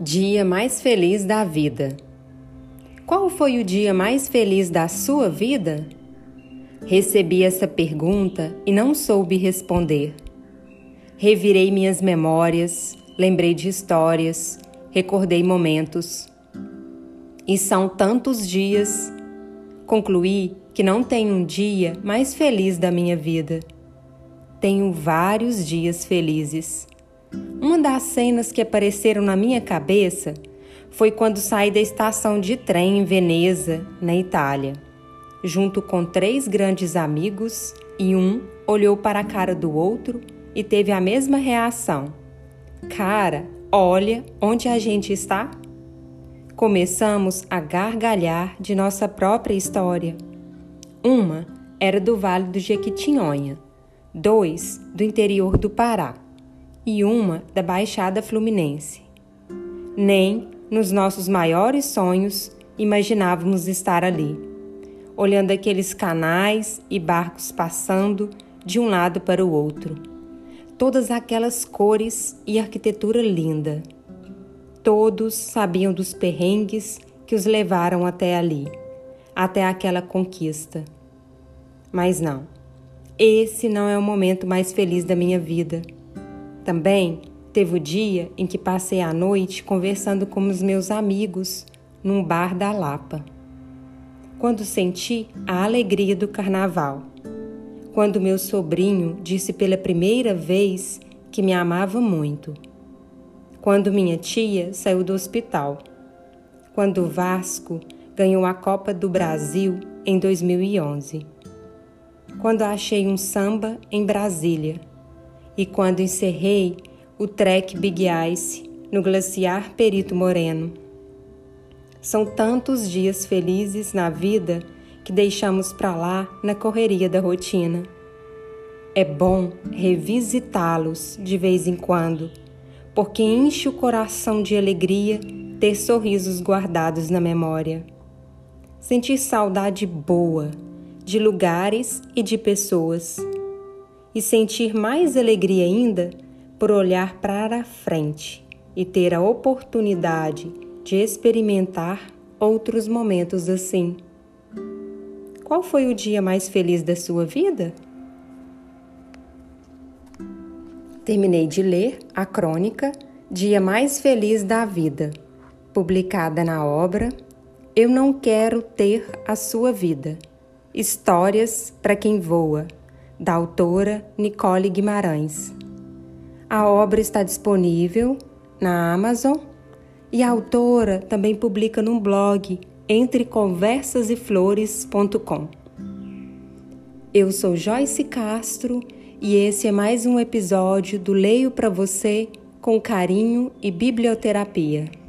Dia mais feliz da vida. Qual foi o dia mais feliz da sua vida? Recebi essa pergunta e não soube responder. Revirei minhas memórias, lembrei de histórias, recordei momentos. E são tantos dias. Concluí que não tem um dia mais feliz da minha vida. Tenho vários dias felizes. Uma das cenas que apareceram na minha cabeça foi quando saí da estação de trem em Veneza, na Itália, junto com 3 grandes amigos, e um olhou para a cara do outro e teve a mesma reação. Cara, olha onde a gente está. Começamos a gargalhar de nossa própria história. Uma era do Vale do Jequitinhonha, 2 do interior do Pará e uma da Baixada Fluminense. Nem nos nossos maiores sonhos imaginávamos estar ali, olhando aqueles canais e barcos passando de um lado para o outro, todas aquelas cores e arquitetura linda. Todos sabiam dos perrengues que os levaram até ali, até aquela conquista. Mas não, esse não é o momento mais feliz da minha vida. Também teve o dia em que passei a noite conversando com os meus amigos num bar da Lapa, quando senti a alegria do carnaval, quando meu sobrinho disse pela primeira vez que me amava muito, quando minha tia saiu do hospital, quando o Vasco ganhou a Copa do Brasil em 2011, quando achei um samba em Brasília, e quando encerrei o trek Big Ice no Glaciar Perito Moreno. São tantos dias felizes na vida que deixamos para lá na correria da rotina. É bom revisitá-los de vez em quando, porque enche o coração de alegria ter sorrisos guardados na memória. Sentir saudade boa de lugares e de pessoas. E sentir mais alegria ainda por olhar para a frente e ter a oportunidade de experimentar outros momentos assim. Qual foi o dia mais feliz da sua vida? Terminei de ler a crônica Dia Mais Feliz da Vida, publicada na obra Eu Não Quero Ter a Sua Vida, Histórias para Quem Voa, da autora Nicole Guimarães. A obra está disponível na Amazon e a autora também publica num blog entreconversaseflores.com. Eu sou Joyce Castro e esse é mais um episódio do Leio para Você com Carinho e Biblioterapia.